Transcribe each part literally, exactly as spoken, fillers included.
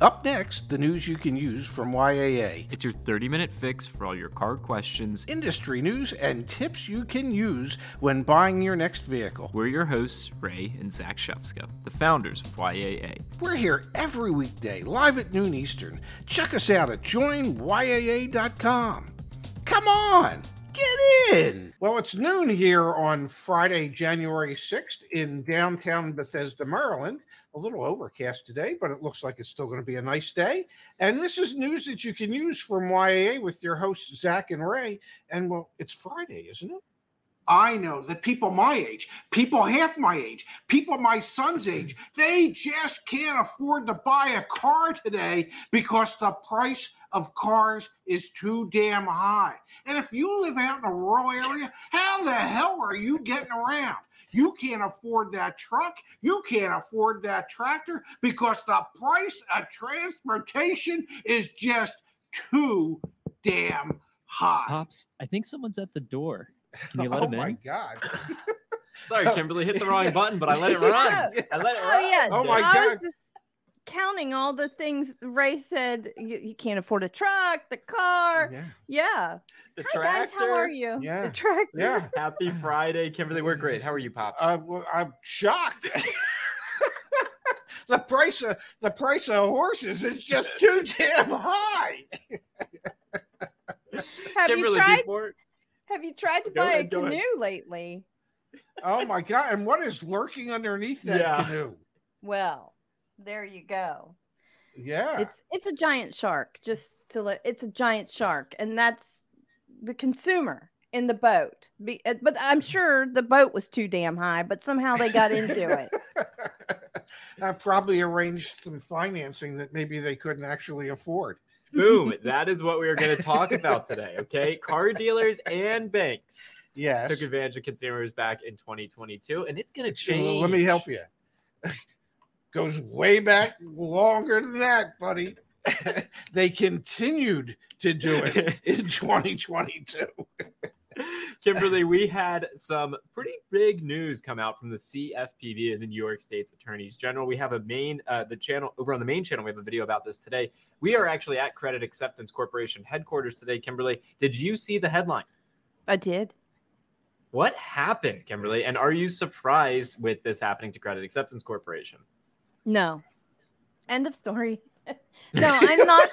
Up next, the news you can use from Y A A. It's your thirty-minute fix for all your car questions, industry news, and tips you can use when buying your next vehicle. We're your hosts, Ray and Zach Shevska, the founders of Y A A. We're here every weekday, live at noon Eastern. Check us out at join y a a dot com. Come on, get in! Well, it's noon here on Friday, January sixth in downtown Bethesda, Maryland. A little overcast today, but it looks like it's still going to be a nice day. And this is news that you can use from Y A A with your hosts, Zach and Ray. And, well, it's Friday, isn't it? I know that people my age, people half my age, people my son's age, they just can't afford to buy a car today because the price of cars is too damn high. And if you live out in a rural area, how the hell are you getting around? You can't afford that truck. You can't afford that tractor because the price of transportation is just too damn high. Pops, I think someone's at the door. Can you let oh him in? Oh, my God. Sorry, Kimberly hit the wrong button, but I let it run. I let it run. Oh, yeah. Oh, my God. Counting all the things Ray said, you, you can't afford a truck, the car, yeah, yeah. the Hi tractor. Guys, how are you? Yeah, the tractor. Yeah. Happy Friday, Kimberly. We're great. How are you, Pops? Uh, well, I'm shocked. the price of the price of horses is just too damn high. have Kimberly, you tried? Before... Have you tried to go buy ahead, a canoe ahead. lately? Oh my God! And what is lurking underneath that yeah. canoe? Well. There you go. Yeah. It's it's a giant shark, just to let it's a giant shark. And that's the consumer in the boat. Be, but I'm sure the boat was too damn high, but somehow they got into it. I probably arranged some financing that maybe they couldn't actually afford. Boom. That is what we are going to talk about today. Okay. Car dealers and banks. Yes. Took advantage of consumers back in twenty twenty-two. And it's going to change. Let me help you. Goes way back longer than that, buddy. They continued to do it in twenty twenty-two. Kimberly, we had some pretty big news come out from the C F P B and the New York State's Attorneys General. We have a main, uh, the channel over on the main channel. We have a video about this today. We are actually at Credit Acceptance Corporation headquarters today. Kimberly, did you see the headline? I did. What happened, Kimberly? And are you surprised with this happening to Credit Acceptance Corporation? No. End of story. No, I'm not.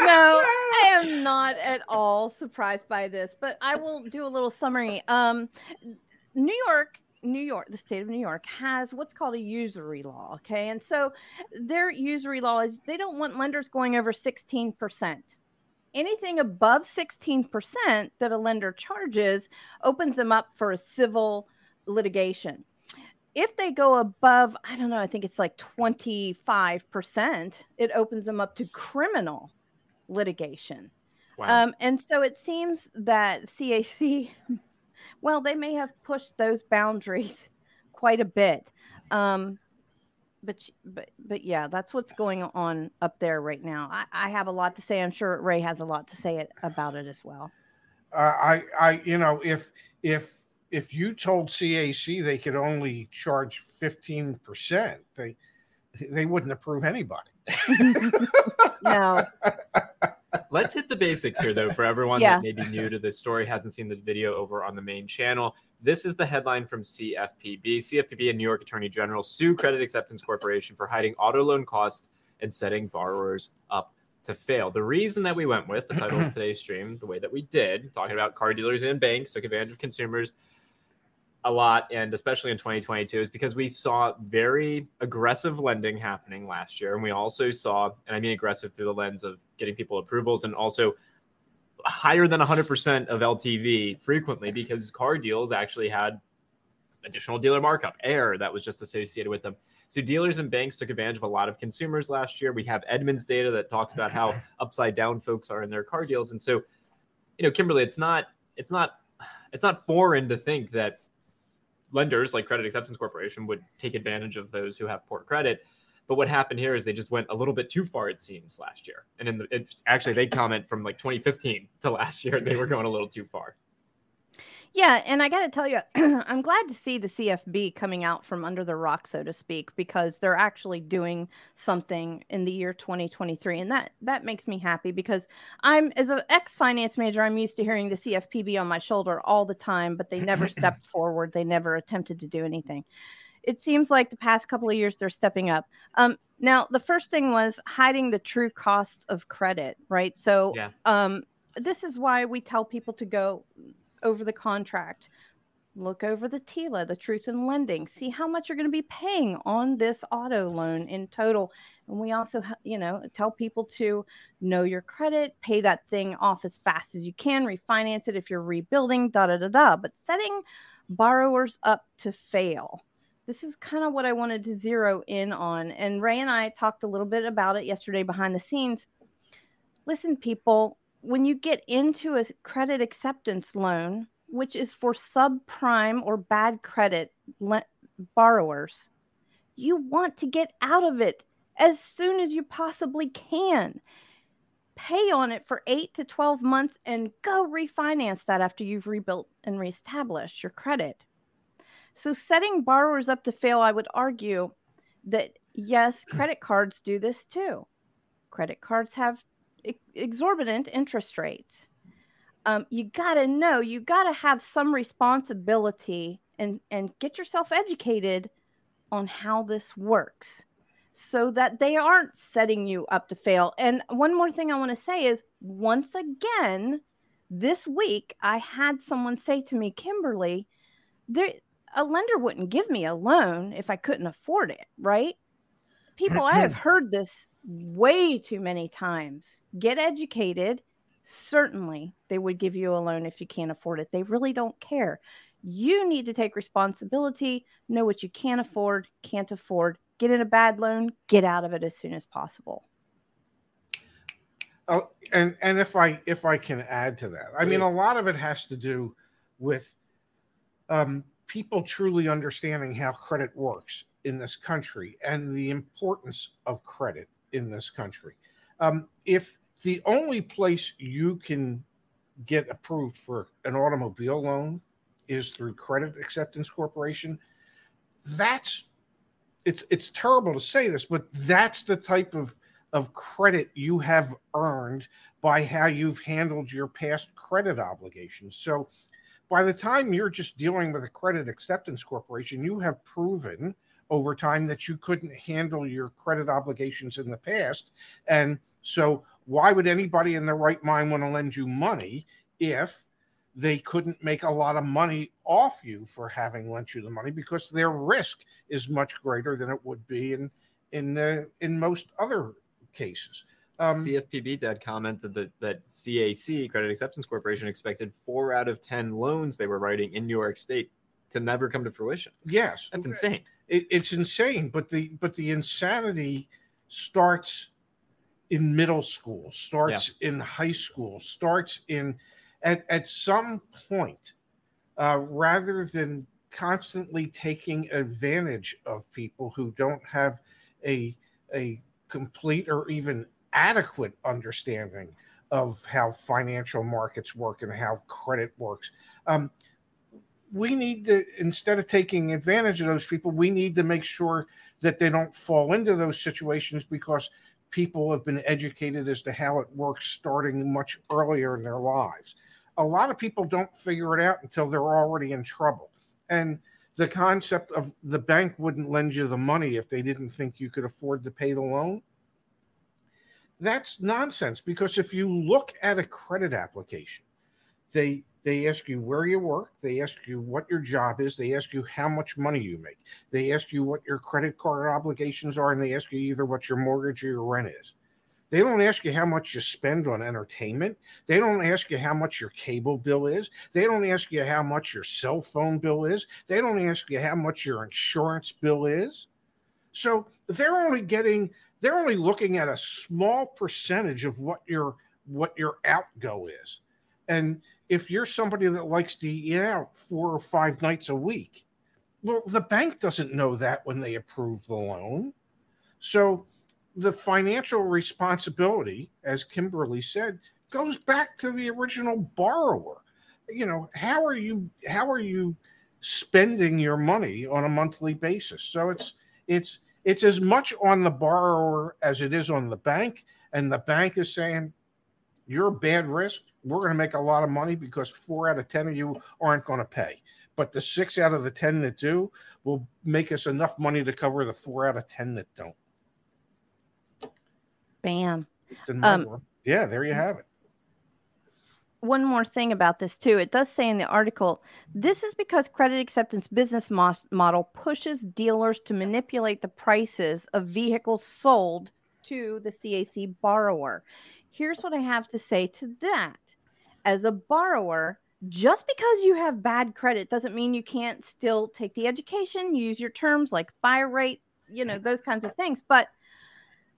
No, I am not at all surprised by this, but I will do a little summary. Um, New York, New York, the state of New York has what's called a usury law. Okay. And so their usury law is they don't want lenders going over sixteen percent. Anything above sixteen percent that a lender charges opens them up for a civil litigation. If they go above, I don't know, I think it's like twenty-five percent, it opens them up to criminal litigation. Wow. Um, and so it seems that C A C, well, they may have pushed those boundaries quite a bit. Um, But, but, but yeah, that's what's going on up there right now. I, I have a lot to say. I'm sure Ray has a lot to say it, about it as well. Uh, I, I, you know, if, if, if you told C A C they could only charge fifteen percent, they, they wouldn't approve anybody. No. Let's hit the basics here, though, for everyone yeah. that may be new to this story, hasn't seen the video over on the main channel. This is the headline from C F P B. C F P B and New York Attorney General sue Credit Acceptance Corporation for hiding auto loan costs and setting borrowers up to fail. The reason that we went with the title of today's stream, the way that we did, talking about car dealers and banks took advantage of consumers a lot, and especially in twenty twenty-two, is because we saw very aggressive lending happening last year. And we also saw, and I mean aggressive through the lens of getting people approvals and also higher than one hundred percent of L T V frequently, because car deals actually had additional dealer markup, air that was just associated with them. So dealers and banks took advantage of a lot of consumers last year. We have Edmunds data that talks about how upside down folks are in their car deals. And so, you know, Kimberly, it's not, it's not, it's not foreign to think that lenders like Credit Acceptance Corporation would take advantage of those who have poor credit. But what happened here is they just went a little bit too far, it seems, last year. And in the, it's actually, they comment from like twenty fifteen to last year, they were going a little too far. Yeah, and I got to tell you, I'm glad to see the C F B coming out from under the rock, so to speak, because they're actually doing something in the year twenty twenty-three. And that, that makes me happy because I'm, as an ex-finance major, I'm used to hearing the C F P B on my shoulder all the time, but they never stepped forward. They never attempted to do anything. It seems like the past couple of years, they're stepping up. Um, now, the first thing was hiding the true costs of credit, right? So yeah. um, this is why we tell people to go over the contract, look over the T I L A, the truth in lending, see how much you're going to be paying on this auto loan in total. And we also, you know, tell people to know your credit, pay that thing off as fast as you can, refinance it if you're rebuilding, da da da da. But setting borrowers up to fail. This is kind of what I wanted to zero in on. And Ray and I talked a little bit about it yesterday behind the scenes. Listen, people, when you get into a credit acceptance loan, which is for subprime or bad credit le- borrowers, you want to get out of it as soon as you possibly can. Pay on it for eight to twelve months and go refinance that after you've rebuilt and reestablished your credit. So setting borrowers up to fail, I would argue that, yes, credit cards do this too. Credit cards have exorbitant interest rates. Um, you got to know, you got to have some responsibility and, and get yourself educated on how this works so that they aren't setting you up to fail. And one more thing I want to say is, once again, this week, I had someone say to me, Kimberly, there... a lender wouldn't give me a loan if I couldn't afford it, right? People, I have heard this way too many times. Get educated. Certainly, they would give you a loan if you can't afford it. They really don't care. You need to take responsibility, know what you can afford, can't afford. Get in a bad loan, get out of it as soon as possible. Oh, and and if I if I can add to that, I Please. mean, a lot of it has to do with um. people truly understanding how credit works in this country and the importance of credit in this country. Um, if the only place you can get approved for an automobile loan is through Credit Acceptance Corporation, that's, it's it's terrible to say this, but that's the type of, of credit you have earned by how you've handled your past credit obligations. So by the time you're just dealing with a credit acceptance corporation, you have proven over time that you couldn't handle your credit obligations in the past. And so why would anybody in their right mind want to lend you money if they couldn't make a lot of money off you for having lent you the money? Because their risk is much greater than it would be in in uh, in most other cases. Um, C F P B Dad commented that, that C A C, Credit Acceptance Corporation, expected four out of ten loans they were writing in New York State to never come to fruition. Yes. That's insane. It, it's insane, but the but the insanity starts in middle school, starts yeah. in high school, starts in at, at some point, uh, rather than constantly taking advantage of people who don't have a a complete or even adequate understanding of how financial markets work and how credit works. Um, we need to, instead of taking advantage of those people, we need to make sure that they don't fall into those situations because people have been educated as to how it works starting much earlier in their lives. A lot of people don't figure it out until they're already in trouble. And the concept of the bank wouldn't lend you the money if they didn't think you could afford to pay the loan, that's nonsense, because if you look at a credit application, they they ask you where you work, they ask you what your job is, they ask you how much money you make, they ask you what your credit card obligations are, and they ask you either what your mortgage or your rent is. They don't ask you how much you spend on entertainment. They don't ask you how much your cable bill is. They don't ask you how much your cell phone bill is. They don't ask you how much your insurance bill is. So they're only getting... they're only looking at a small percentage of what your what your outgo is. And if you're somebody that likes to eat out four or five nights a week, well, the bank doesn't know that when they approve the loan. So the financial responsibility, as Kimberly said, goes back to the original borrower. you know, how are you how are you spending your money on a monthly basis? So it's it's it's as much on the borrower as it is on the bank, and the bank is saying, you're a bad risk. We're going to make a lot of money because four out of ten of you aren't going to pay. But the six out of the ten that do will make us enough money to cover the four out of ten that don't. Bam. Um, yeah, there you have it. One more thing about this, too. It does say in the article, this is because credit acceptance business model pushes dealers to manipulate the prices of vehicles sold to the C A C borrower. Here's what I have to say to that. As a borrower, just because you have bad credit doesn't mean you can't still take the education, use your terms like buy rate, you know, those kinds of things. But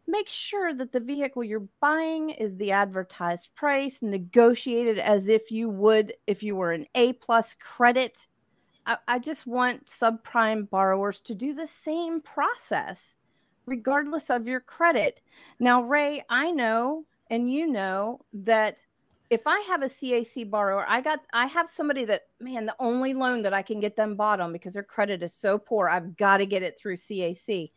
make sure that the vehicle you're buying is the advertised price, negotiated as if you would if you were an A-plus credit. I, I just want subprime borrowers to do the same process, regardless of your credit. Now, Ray, I know, and you know, that if I have a C A C borrower, I got I have somebody that, man, the only loan that I can get them bought on because their credit is so poor, I've got to get it through C A C.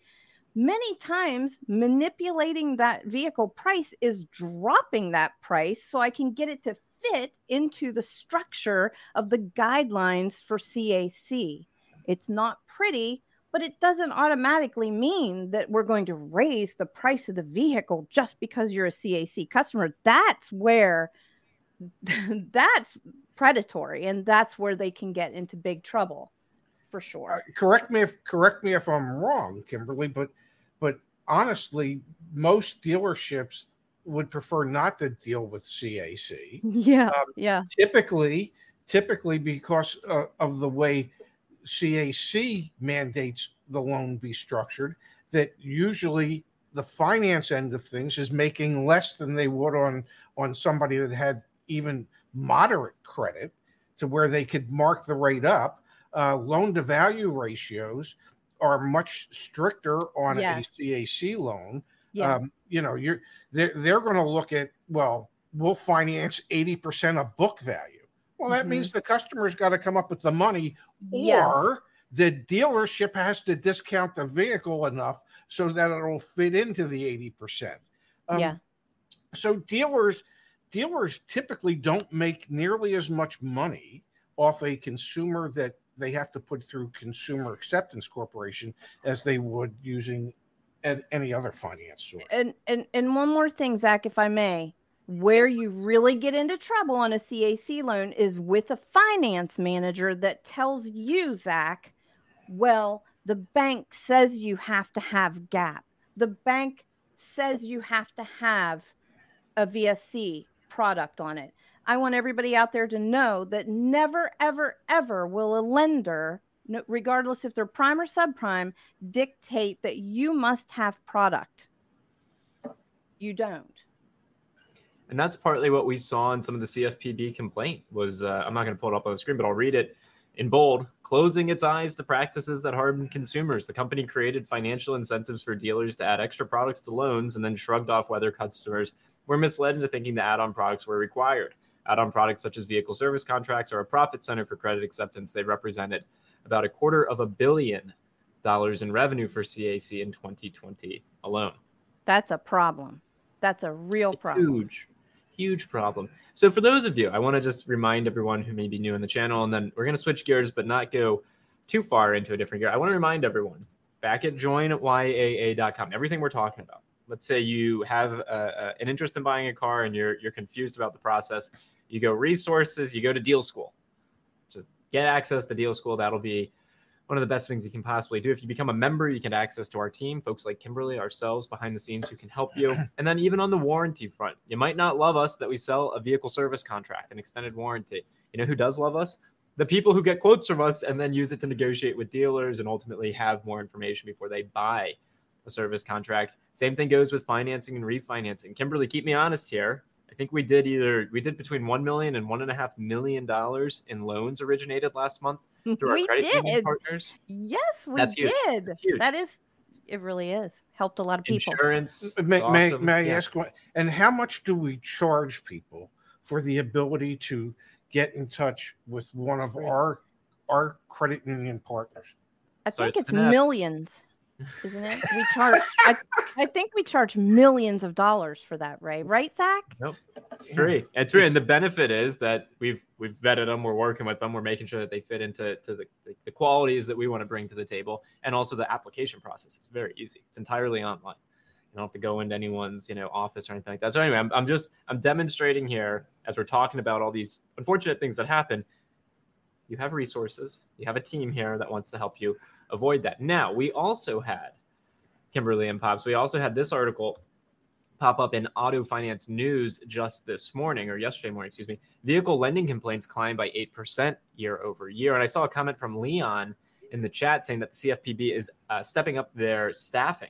Many times, manipulating that vehicle price is dropping that price so I can get it to fit into the structure of the guidelines for C A C. It's not pretty, but it doesn't automatically mean that we're going to raise the price of the vehicle just because you're a C A C customer. That's where that's predatory, and that's where they can get into big trouble. For sure. Uh, correct me if correct me if I'm wrong, Kimberly, but but honestly, most dealerships would prefer not to deal with C A C. Yeah, um, yeah. Typically, typically because uh, of the way C A C mandates the loan be structured, that usually the finance end of things is making less than they would on on somebody that had even moderate credit, to where they could mark the rate up. Uh, loan-to-value ratios are much stricter on yeah. a C A C loan. Yeah. Um, you know, you're they're, they're going to look at, well, we'll finance eighty percent of book value. Well, that mm-hmm. means the customer's got to come up with the money, or yes. the dealership has to discount the vehicle enough so that it'll fit into the eighty percent. Um, yeah. So dealers, dealers typically don't make nearly as much money off a consumer that they have to put through Consumer Acceptance Corporation as they would using any other finance source. And, and and one more thing, Zach, if I may, where you really get into trouble on a C A C loan is with a finance manager that tells you, Zach, well, the bank says you have to have G A P. The bank says you have to have a V S C product on it. I want everybody out there to know that never, ever, ever will a lender, regardless if they're prime or subprime, dictate that you must have product. You don't. And that's partly what we saw in some of the C F P B complaint was, uh, I'm not going to pull it up on the screen, but I'll read it in bold. Closing its eyes to practices that harm consumers. The company created financial incentives for dealers to add extra products to loans and then shrugged off whether customers were misled into thinking the add-on products were required. Add-on products such as vehicle service contracts are a profit center for credit acceptance. They represented about a quarter of a billion dollars in revenue for C A C in twenty twenty alone. That's a problem. That's a real it's a problem. Huge, huge problem. So for those of you, I want to just remind everyone who may be new in the channel, and then we're going to switch gears, but not go too far into a different gear. I want to remind everyone back at join y a a dot com, everything we're talking about. Let's say you have a, a, an interest in buying a car and you're you're confused about the process. You go resources, you go to Deal School. Just get access to Deal School. That'll be one of the best things you can possibly do. If you become a member, you can get access to our team, folks like Kimberly, ourselves behind the scenes who can help you. And then even on the warranty front, you might not love us that we sell a vehicle service contract, an extended warranty. You know who does love us? The people who get quotes from us and then use it to negotiate with dealers and ultimately have more information before they buy a service contract. Same thing goes with financing and refinancing. Kimberly, keep me honest here. I think we did either we did between one million and one and a half million dollars in loans originated last month through our we credit did. union partners. Yes, we That's did. Huge. That's huge. That is, it really is. Helped a lot of people. Insurance. May, awesome. may, may I yeah. ask one? And how much do we charge people for the ability to get in touch with one That's of great. our our credit union partners. I so think it's, it's millions, isn't it? We charge. I, I think we charge millions of dollars for that, Ray. Right, Zach? Nope, it's free. It's free, and the benefit is that we've we've vetted them, we're working with them, we're making sure that they fit into to the, the, the qualities that we want to bring to the table, and also the application process is very easy. It's entirely online. You don't have to go into anyone's, you know, office or anything like that. So anyway, I'm, I'm just I'm demonstrating here as we're talking about all these unfortunate things that happen. You have resources. You have a team here that wants to help you avoid that. Now, we also had, Kimberly and Pops, we also had this article pop up in Auto Finance News just this morning, or yesterday morning, excuse me. Vehicle lending complaints climbed by eight percent year over year. And I saw a comment from Leon in the chat saying that the C F P B is uh, stepping up their staffing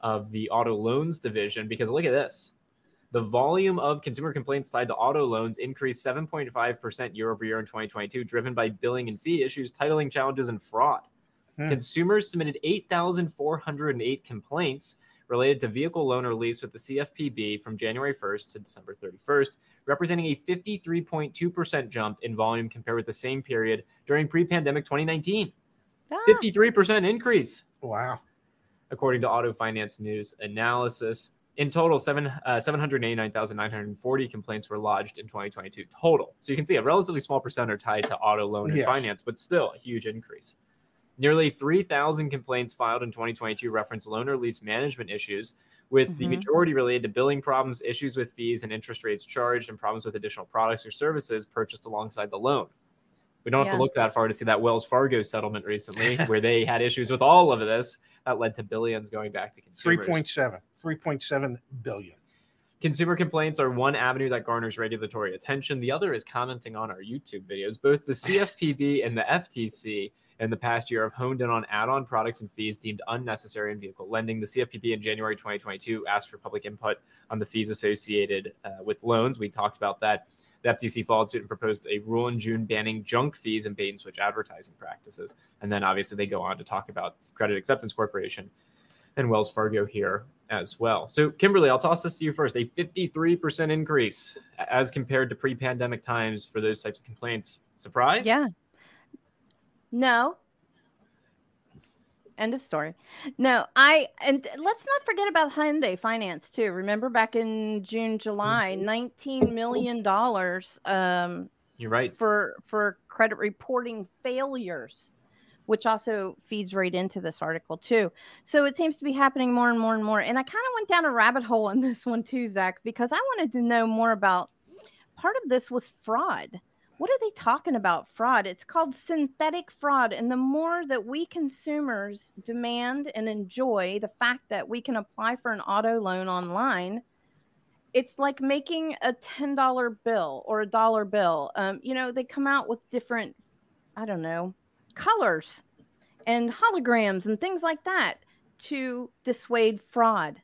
of the auto loans division, because look at this. The volume of consumer complaints tied to auto loans increased seven point five percent year over year in twenty twenty-two, driven by billing and fee issues, titling challenges, and fraud. Hmm. Consumers submitted eight thousand four hundred eight complaints related to vehicle loan or lease with the C F P B from January first to December thirty-first, representing a fifty-three point two percent jump in volume compared with the same period during pre-pandemic twenty nineteen. Ah. fifty-three percent increase. Wow. According to Auto Finance News analysis. In total, seven hundred eighty-nine thousand nine hundred forty complaints were lodged in twenty twenty-two total. So you can see a relatively small percent are tied to auto loan and yes. finance, but still a huge increase. Nearly three thousand complaints filed in twenty twenty-two reference loan or lease management issues, with mm-hmm. the majority related to billing problems, issues with fees and interest rates charged, and problems with additional products or services purchased alongside the loan. We don't yeah. have to look that far to see that Wells Fargo settlement recently where they had issues with all of this that led to billions going back to consumers. three point seven billion. Consumer complaints are one avenue that garners regulatory attention. The other is commenting on our YouTube videos. Both the C F P B and the F T C in the past year have honed in on add-on products and fees deemed unnecessary in vehicle lending. The C F P B in January twenty twenty-two asked for public input on the fees associated uh, with loans. We talked about that. The F T C followed suit and proposed a rule in June banning junk fees and bait-and-switch advertising practices. And then, obviously, they go on to talk about Credit Acceptance Corporation and Wells Fargo here as well. So, Kimberly, I'll toss this to you first. A fifty-three percent increase as compared to pre-pandemic times for those types of complaints. Surprised? Yeah. No. End of story. No, I, and let's not forget about Hyundai Finance too. Remember back in June, July, nineteen million dollars um, You're right. for, for credit reporting failures, which also feeds right into this article too. So it seems to be happening more and more and more. And I kind of went down a rabbit hole on this one too, Zach, because I wanted to know more about, part of this was fraud. What are they talking about fraud? It's called synthetic fraud. And the more that we consumers demand and enjoy the fact that we can apply for an auto loan online, it's like making a ten dollar bill or a dollar bill. Um, you know, they come out with different, I don't know, colors and holograms and things like that to dissuade fraud.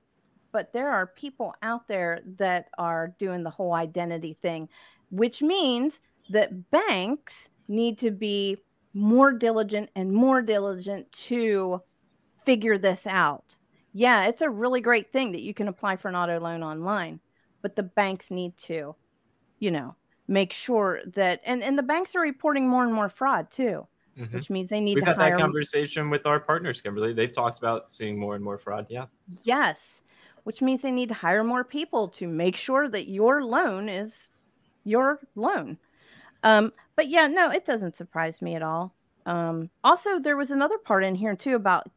But there are people out there that are doing the whole identity thing, which means that banks need to be more diligent and more diligent to figure this out. Yeah, it's a really great thing that you can apply for an auto loan online, but the banks need to, you know, make sure that, and, and the banks are reporting more and more fraud too, mm-hmm. which means they need We've to hire. We've had that conversation with our partners, Kimberly. They've talked about seeing more and more fraud. Yeah. Yes. Which means they need to hire more people to make sure that your loan is your loan. Um, but yeah, no, it doesn't surprise me at all. Um, also, there was another part in here too about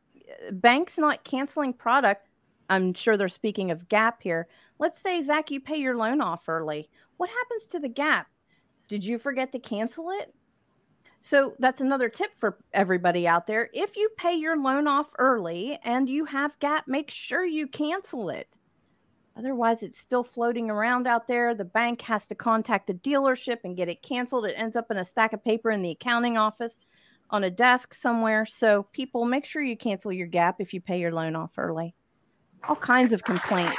banks not canceling product. I'm sure they're speaking of Gap here. Let's say, Zach, you pay your loan off early. What happens to the Gap? Did you forget to cancel it? So that's another tip for everybody out there. If you pay your loan off early and you have Gap, make sure you cancel it. Otherwise, it's still floating around out there. The bank has to contact the dealership and get it canceled. It ends up in a stack of paper in the accounting office on a desk somewhere. So people, make sure you cancel your Gap if you pay your loan off early. All kinds of complaints.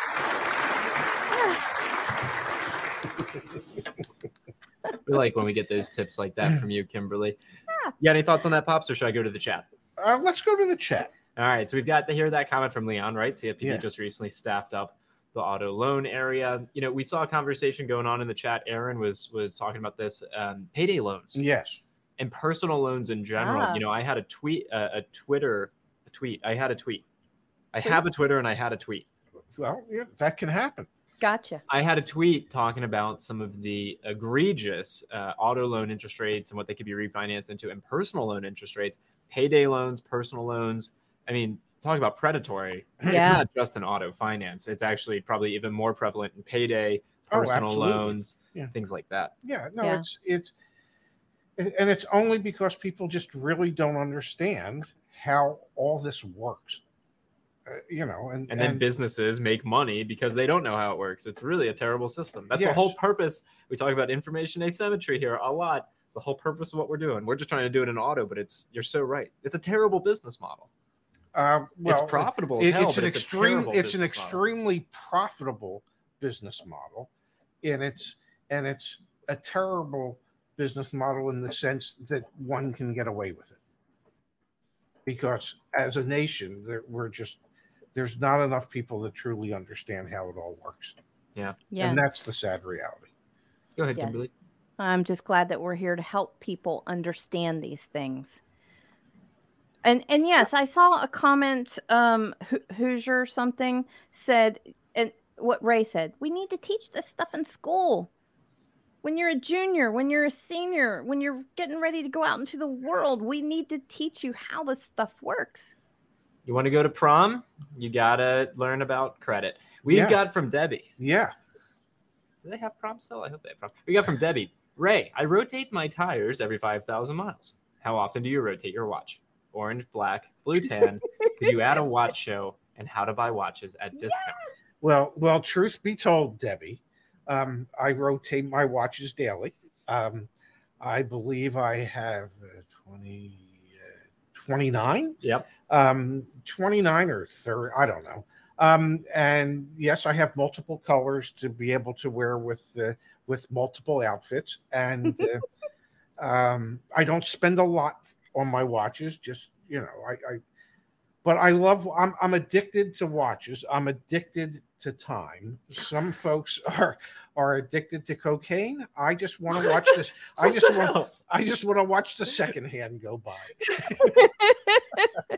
We like when we get those tips like that from you, Kimberly. Yeah. You got any thoughts on that, Pops, or should I go to the chat? Uh, let's go to the chat. All right. So we've got to hear that comment from Leon, right? C F P B yeah. just recently staffed up the auto loan area. You know, we saw a conversation going on in the chat. Aaron was was talking about this, um, payday loans. Yes. And personal loans in general. Ah. You know, I had a tweet, uh, a Twitter, a tweet. I had a tweet. I have a Twitter and I had a tweet. Well, yeah, that can happen. Gotcha. I had a tweet talking about some of the egregious uh, auto loan interest rates and what they could be refinanced into, and personal loan interest rates, payday loans, personal loans. I mean, talk about predatory. Yeah. It's not just in auto finance. It's actually probably even more prevalent in payday, personal oh, loans, yeah. things like that. Yeah, no, yeah. it's it's and it's only because people just really don't understand how all this works. Uh, you know, and, and then and, businesses make money because they don't know how it works. It's really a terrible system. That's yes. the whole purpose. We talk about information asymmetry here a lot. It's the whole purpose of what we're doing. We're just trying to do it in auto, but it's you're so right. It's a terrible business model. Uh, well, it's profitable. It, as hell, it's an it's extreme. It's an extremely model. profitable business model, and it's and it's a terrible business model in the sense that one can get away with it because as a nation, we're just. There's not enough people that truly understand how it all works. Yeah. yeah. And that's the sad reality. Go ahead, yes. Kimberly. I'm just glad that we're here to help people understand these things. And and yes, I saw a comment, um, Hoosier something said, and what Ray said, we need to teach this stuff in school. When you're a junior, when you're a senior, when you're getting ready to go out into the world, we need to teach you how this stuff works. You want to go to prom? You got to learn about credit. We yeah. got from Debbie. Yeah. Do they have prom still? I hope they have prom. We got from Debbie. Ray, I rotate my tires every five thousand miles. How often do you rotate your watch? Orange, black, blue, tan. Could you add a watch show and how to buy watches at discount? Yeah. Well, well, truth be told, Debbie, um, I rotate my watches daily. Um, I believe I have twenty, twenty-nine Yep. Um, twenty-nine or thirty, I don't know. Um, and yes, I have multiple colors to be able to wear with uh, with multiple outfits. And uh, um, I don't spend a lot on my watches. Just you know, I. I but I love. I'm I'm addicted to watches. I'm addicted to time. Some folks are are addicted to cocaine. I just want to watch this. I just want. I just want to watch the second hand go by. and,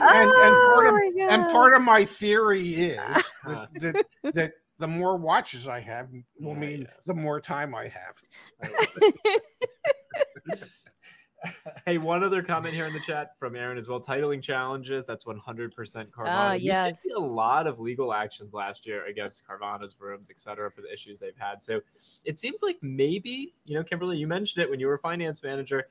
oh, and, part of, and part of my theory is that, that, that the more watches I have will mean yeah, yeah. the more time I have. Hey, one other comment here in the chat from Aaron as well. Titling challenges. That's one hundred percent Carvana. Uh, yes. We did see a lot of legal actions last year against Carvana's rooms, et cetera, for the issues they've had. So it seems like maybe, you know, Kimberly, you mentioned it when you were finance manager.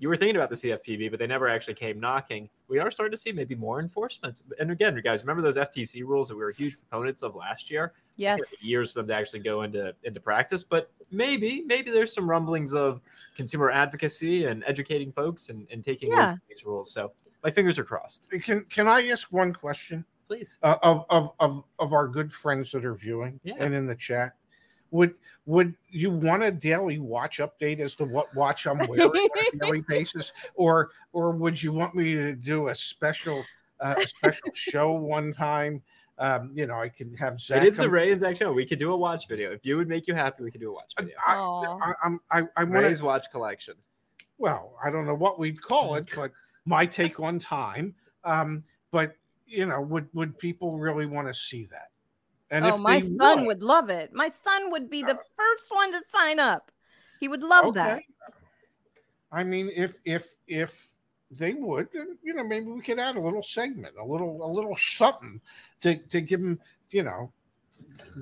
You were thinking about the C F P B, but they never actually came knocking. We are starting to see maybe more enforcements. And again, you guys, remember those F T C rules that we were huge proponents of last year? Yes. It took years for them to actually go into, into practice. But maybe, maybe there's some rumblings of consumer advocacy and educating folks and, and taking yeah. these rules. So my fingers are crossed. Can can I ask one question? Please. Uh, of, of, of, of our good friends that are viewing yeah. and in the chat. Would would you want a daily watch update as to what watch I'm wearing on a daily basis, or or would you want me to do a special uh, a special show one time? Um, you know, I can have Zach. It is come, the Ray and Zach show. We could do a watch video if you would make you happy. We could do a watch video. I, I, I'm I, I want Ray's watch collection. Well, I don't know what we'd call it, but my take on time. Um, but you know, would would people really want to see that? And oh, my son would. would love it. My son would be the uh, first one to sign up. He would love okay. that. I mean, if if if they would, then, you know, maybe we could add a little segment, a little a little something to, to give them, you know,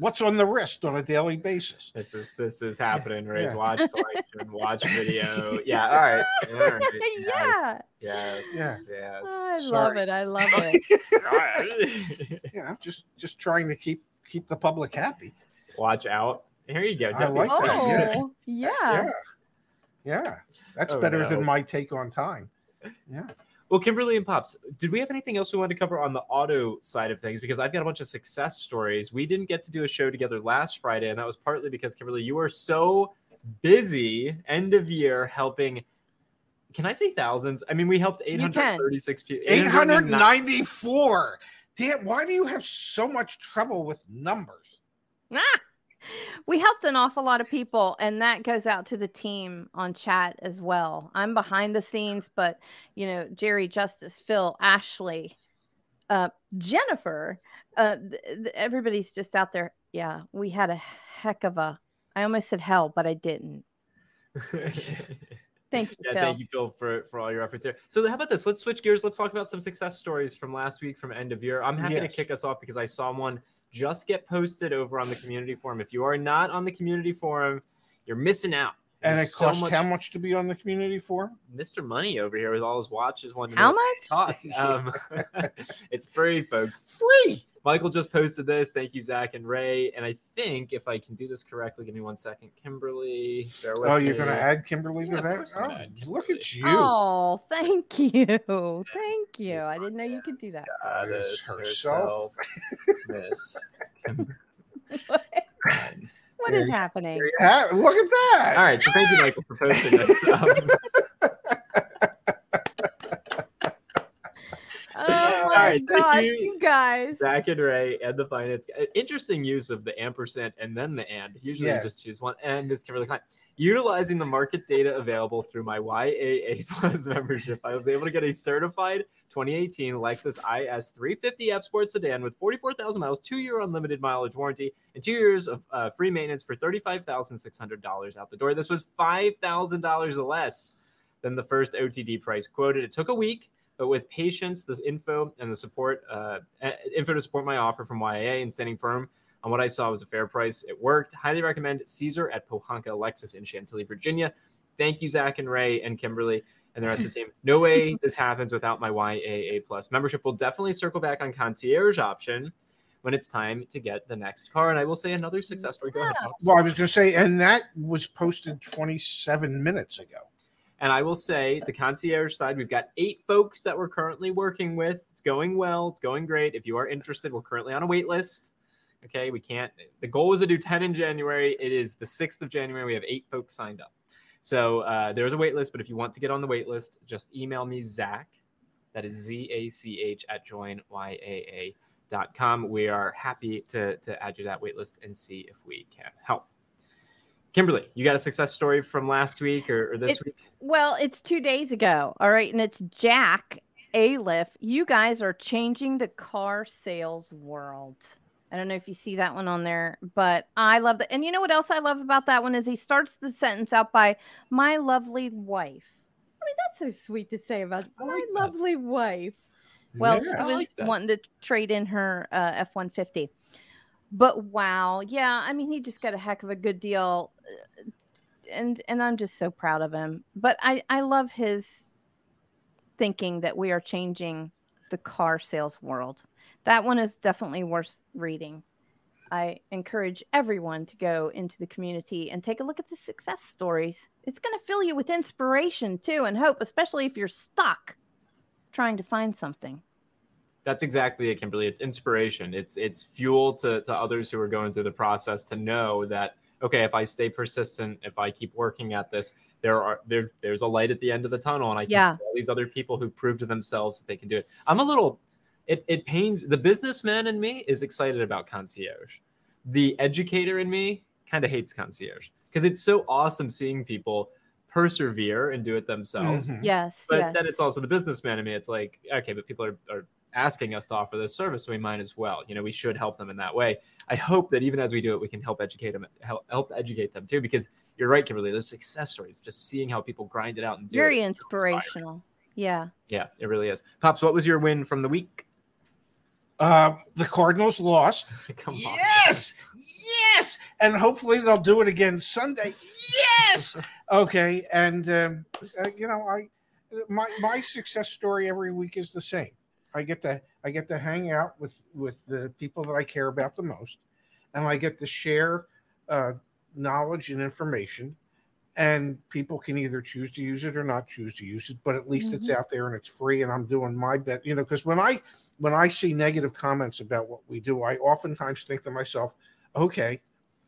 what's on the wrist on a daily basis. This is this is happening. Ray's yeah. watch collection, watch video. Yeah. All right. All right. Yeah. Yeah. Yeah. Yes. I Sorry. love it. I love it. Yeah. I'm just just trying to keep. Keep the public happy. Watch out. Here you go. I like that. Oh, yeah. Yeah. Yeah. That's oh, better no. than my take on time. Yeah. Well, Kimberly and Pops, did we have anything else we wanted to cover on the auto side of things? Because I've got a bunch of success stories. We didn't get to do a show together last Friday, and that was partly because, Kimberly, you were so busy end of year helping. Can I say thousands? I mean, we helped eight hundred thirty-six people. eight hundred ninety-four Dan, why do you have so much trouble with numbers? Ah, we helped an awful lot of people, and that goes out to the team on chat as well. I'm behind the scenes, but, you know, Jerry, Justice, Phil, Ashley, uh, Jennifer, uh, th- th- everybody's just out there. Yeah, we had a heck of a, I almost said hell, but I didn't. Thank you, yeah, Phil. Thank you, Phil, for, for all your efforts there. So how about this? Let's switch gears. Let's talk about some success stories from last week, from end of year. I'm happy yes. to kick us off because I saw one just get posted over on the community forum. If you are not on the community forum, you're missing out. There's and it so costs much... how much to be on the community forum? Mister Money over here with all his watches. Wanted how much? Cost. Um, it's free, folks. Free. Michael just posted this. Thank you, Zach and Ray. And I think if I can do this correctly, give me one second. Kimberly. Bear with oh, you're going to add Kimberly yeah, to that? Oh, Kimberly. Look at you. Oh, thank you. Thank you. I didn't know you could do that. Goddess herself. Miss Kimberly. What? What is happening? Yeah, look at that. All right. So thank you, Michael, for posting this. Um, Oh my right, gosh, you, you guys. Zach and Ray and the finance. Interesting use of the ampersand and then the and. Usually yes. you just choose one. And Miz Kimberly Klein. Utilizing the market data available through my Y A A Plus membership, I was able to get a certified twenty eighteen Lexus I S three fifty F Sport sedan with forty-four thousand miles, two-year unlimited mileage warranty, and two years of uh, free maintenance for thirty-five thousand six hundred dollars out the door. This was five thousand dollars less than the first O T D price quoted. It took a week. But with patience, this info and the support, uh, info to support my offer from Y A A and standing firm on what I saw was a fair price. It worked. Highly recommend Caesar at Pohanka Lexus in Chantilly, Virginia. Thank you, Zach and Ray and Kimberly and the rest of the team. No way this happens without my Y A A Plus membership. We'll definitely circle back on concierge option when it's time to get the next car. And I will say another success story. Go ahead. Well, I was going to say, and that was posted twenty-seven minutes ago. And I will say the concierge side, we've got eight folks that we're currently working with. It's going well. It's going great. If you are interested, we're currently on a wait list. Okay, we can't. The goal was to do ten in January. It is the sixth of January. We have eight folks signed up. So uh, there's a wait list. But if you want to get on the wait list, just email me, Zach. That is Z A C H at join Y A A dot com. We are happy to, to add you to that wait list and see if we can help. Kimberly, you got a success story from last week or, or this it, week? Well, it's two days ago. All right. And it's Jack Aliff. You guys are changing the car sales world. I don't know if you see that one on there, but I love that. And you know what else I love about that one is he starts the sentence out by my lovely wife. I mean, that's so sweet to say about like my that. lovely wife. Well, yeah, she was like wanting to trade in her uh, F one fifty. But wow, yeah, I mean, he just got a heck of a good deal, and and I'm just so proud of him. But I, I love his thinking that we are changing the car sales world. That one is definitely worth reading. I encourage everyone to go into the community and take a look at the success stories. It's going to fill you with inspiration, too, and hope, especially if you're stuck trying to find something. That's exactly it, Kimberly. It's inspiration. It's it's fuel to, to others who are going through the process to know that, okay, if I stay persistent, if I keep working at this, there are there there's a light at the end of the tunnel, and I can yeah. see all these other people who've proved to themselves that they can do it. I'm a little, it it pains, the businessman in me is excited about concierge. The educator in me kind of hates concierge because it's so awesome seeing people persevere and do it themselves. Mm-hmm. Yes. But yes. then it's also the businessman in me. It's like, okay, but people are, are asking us to offer this service, so we might as well. You know, we should help them in that way. I hope that even as we do it, we can help educate them, help, help educate them too, because you're right, Kimberly, those success stories, just seeing how people grind it out and do Very it. Very inspirational. Yeah. Yeah, it really is. Pops, what was your win from the week? Uh, the Cardinals lost. Come on. Yes! Yes! And hopefully they'll do it again Sunday. Yes! Okay, and, um, uh, you know, I my my success story every week is the same. I get to I get to hang out with, with the people that I care about the most, and I get to share uh, knowledge and information, and people can either choose to use it or not choose to use it, but at least mm-hmm. it's out there and it's free, and I'm doing my best, you know, because when I when I see negative comments about what we do, I oftentimes think to myself, okay,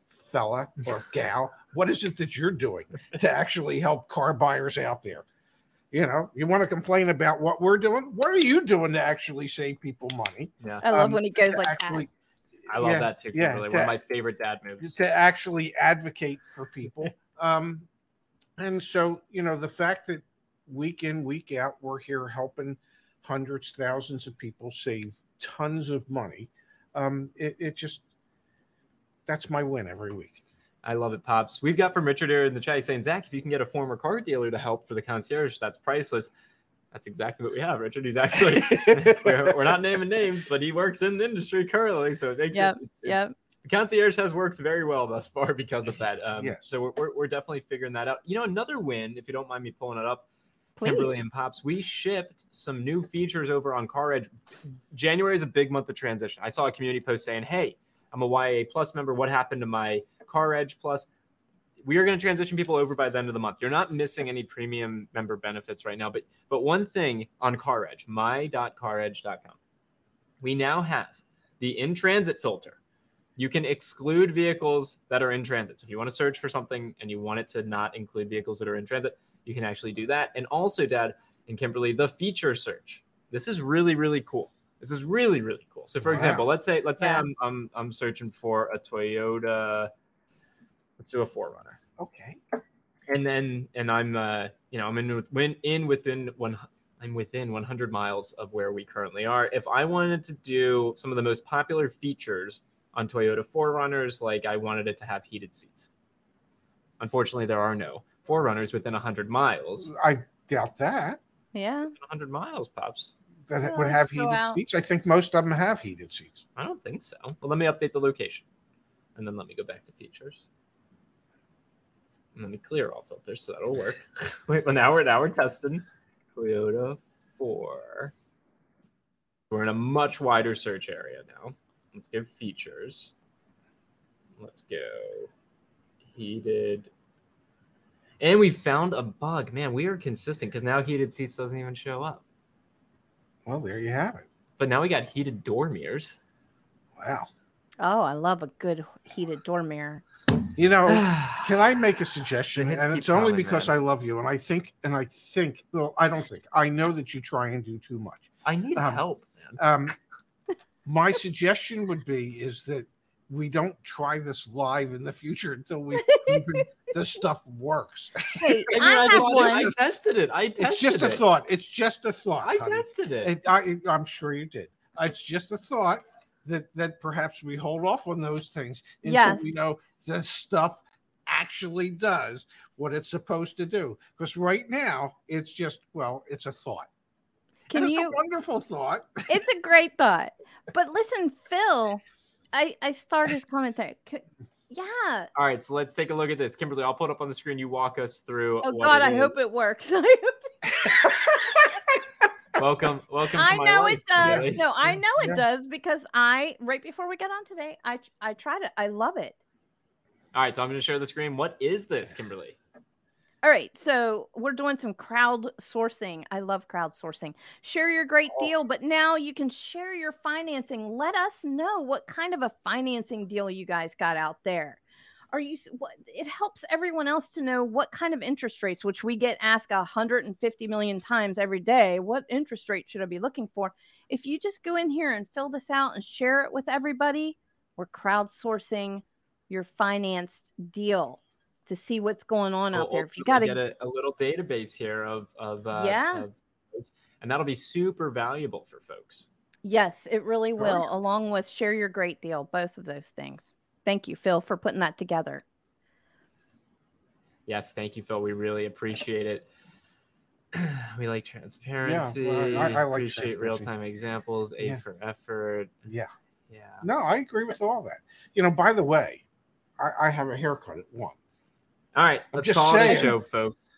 fella or gal, what is it that you're doing to actually help car buyers out there? You know, you want to complain about what we're doing? What are you doing to actually save people money? Yeah, I love um, when he goes like actually, that. I love yeah, that too. Yeah, really. One to, of my favorite dad moves. To actually advocate for people. um, and so, you know, the fact that week in, week out, we're here helping hundreds, thousands of people save tons of money. Um, it, it just, that's my win every week. I love it, Pops. We've got from Richard here in the chat saying, Zach, if you can get a former car dealer to help for the concierge, that's priceless. That's exactly what we have, Richard. He's actually, we're, we're not naming names, but he works in the industry currently. So it makes yep, it, it's, yep. the concierge has worked very well thus far because of that. Um, yes. So we're, we're, we're definitely figuring that out. You know, another win, if you don't mind me pulling it up, please. Kimberly and Pops, we shipped some new features over on CarEdge. January is a big month of transition. I saw a community post saying, hey, I'm a Y A A Plus member. What happened to my CarEdge Plus? We are going to transition people over by the end of the month. You're not missing any premium member benefits right now. But but one thing on CarEdge, my dot caredge dot com, we now have the in-transit filter. You can exclude vehicles that are in transit. So if you want to search for something and you want it to not include vehicles that are in transit, you can actually do that. And also, Dad and Kimberly, the feature search. This is really, really cool. This is really, really cool. So, for wow. example, let's say let's yeah. say I'm, I'm I'm searching for a Toyota. Let's do a four runner. Okay. And then, and I'm, uh, you know, I'm in, when in within one, I'm within one hundred miles of where we currently are. If I wanted to do some of the most popular features on Toyota four runners, like I wanted it to have heated seats. Unfortunately, there are no four runners within one hundred miles. I doubt that. Yeah. one hundred miles, Pops. That it would have heated seats. I think most of them have heated seats. I don't think so. Well, let me update the location and then let me go back to features. Let me clear all filters, so that'll work. Wait, well, now we're, now we're testing Toyota four. We're in a much wider search area now. Let's give features. Let's go heated. And we found a bug. Man, we are consistent because now heated seats doesn't even show up. Well, there you have it. But now we got heated door mirrors. Wow. Oh, I love a good heated door mirror. You know, can I make a suggestion? And it's only because I love you. And I think, and I think, well, I don't think, I know that you try and do too much. I need um, help, man. Um, my suggestion would be is that we don't try this live in the future until we this stuff works. Hey, I, mean, I, I, I, I tested it. I tested it. It's just a thought. It's just a thought. I honey. tested it. it I, I'm sure you did. It's just a thought. That, that perhaps we hold off on those things until yes. we know this stuff actually does what it's supposed to do. Because right now, it's just, well, it's a thought. Can and you, it's a wonderful thought. It's a great thought. But listen, Phil, I, I start his comment there. Yeah. All right, so let's take a look at this. Kimberly, I'll put it up on the screen. You walk us through. Oh, what God, it I is. hope it works. Welcome, welcome. I to my know life, it does. Really. No, I know it yeah. does because I right before we got on today, I I tried it. I love it. All right, so I'm going to share the screen. What is this, Kimberly? All right, so we're doing some crowdsourcing. I love crowdsourcing. Share your great oh. deal, but now you can share your financing. Let us know what kind of a financing deal you guys got out there. Are you? What, it helps everyone else to know what kind of interest rates, which we get asked one hundred fifty million times every day, what interest rate should I be looking for? If you just go in here and fill this out and share it with everybody, we're crowdsourcing your financed deal to see what's going on well, out there. If you got to get a, a little database here of of uh, yeah, of, and that'll be super valuable for folks. Yes, it really will. Right. Along with share your great deal, both of those things. Thank you, Phil, for putting that together. Yes, thank you, Phil. We really appreciate it. We like transparency. Yeah, well, I, I like appreciate real-time examples, aid yeah. for effort. Yeah. Yeah. No, I agree with all that. You know, by the way, I, I have a haircut at one. All right. I'm let's call the show, folks.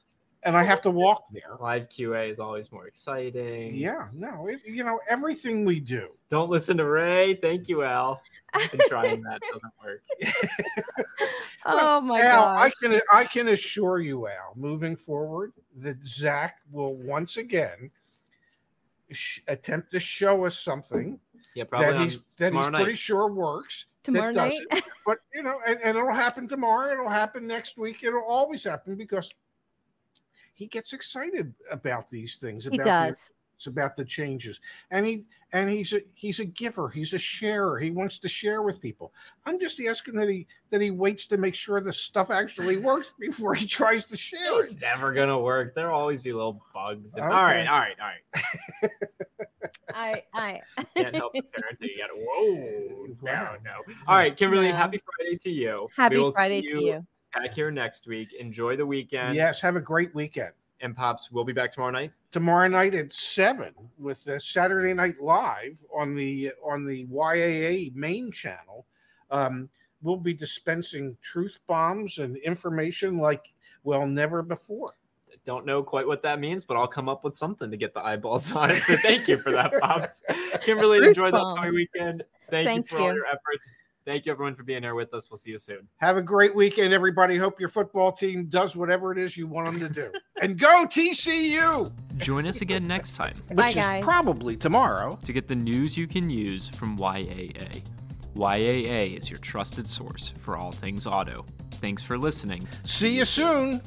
And I have to walk there. Live Q A is always more exciting. Yeah, no, it, you know, everything we do. Don't listen to Ray. Thank you, Al. I've been trying that. It doesn't work. well, oh, my Al, gosh. I can, I can assure you, Al, moving forward, that Zach will once again sh- attempt to show us something yeah, probably that he's, that he's pretty sure works. Tomorrow night? But, you know, and, and it'll happen tomorrow. It'll happen next week. It'll always happen because he gets excited about these things. About he does. The, It's about the changes, and he and he's a he's a giver. He's a sharer. He wants to share with people. I'm just asking that he that he waits to make sure the stuff actually works before he tries to share it's it. It's never gonna work. There'll always be little bugs. And, okay. All right, all right, all right. I I can't help the parent. You got whoa wow. no no. All right, Kimberly. Yeah. Happy Friday to you. Happy we will Friday see you to you. Back here next week. Enjoy the weekend. Yes. Have a great weekend. And Pops, we'll be back tomorrow night. Tomorrow night at seven with the Saturday Night Live on the on the Y A A main channel. Um, we'll be dispensing truth bombs and information like well never before. I don't know quite what that means, but I'll come up with something to get the eyeballs on it. So thank you for that, Pops. Kimberly, truth enjoy bombs. The upcoming weekend. Thank, thank you for you. all your efforts. Thank you, everyone, for being here with us. We'll see you soon. Have a great weekend, everybody. Hope your football team does whatever it is you want them to do. And go T C U! Join us again next time. Which Bye, guys. Is probably tomorrow. To get the news you can use from Y A A. Y A A is your trusted source for all things auto. Thanks for listening. See you soon!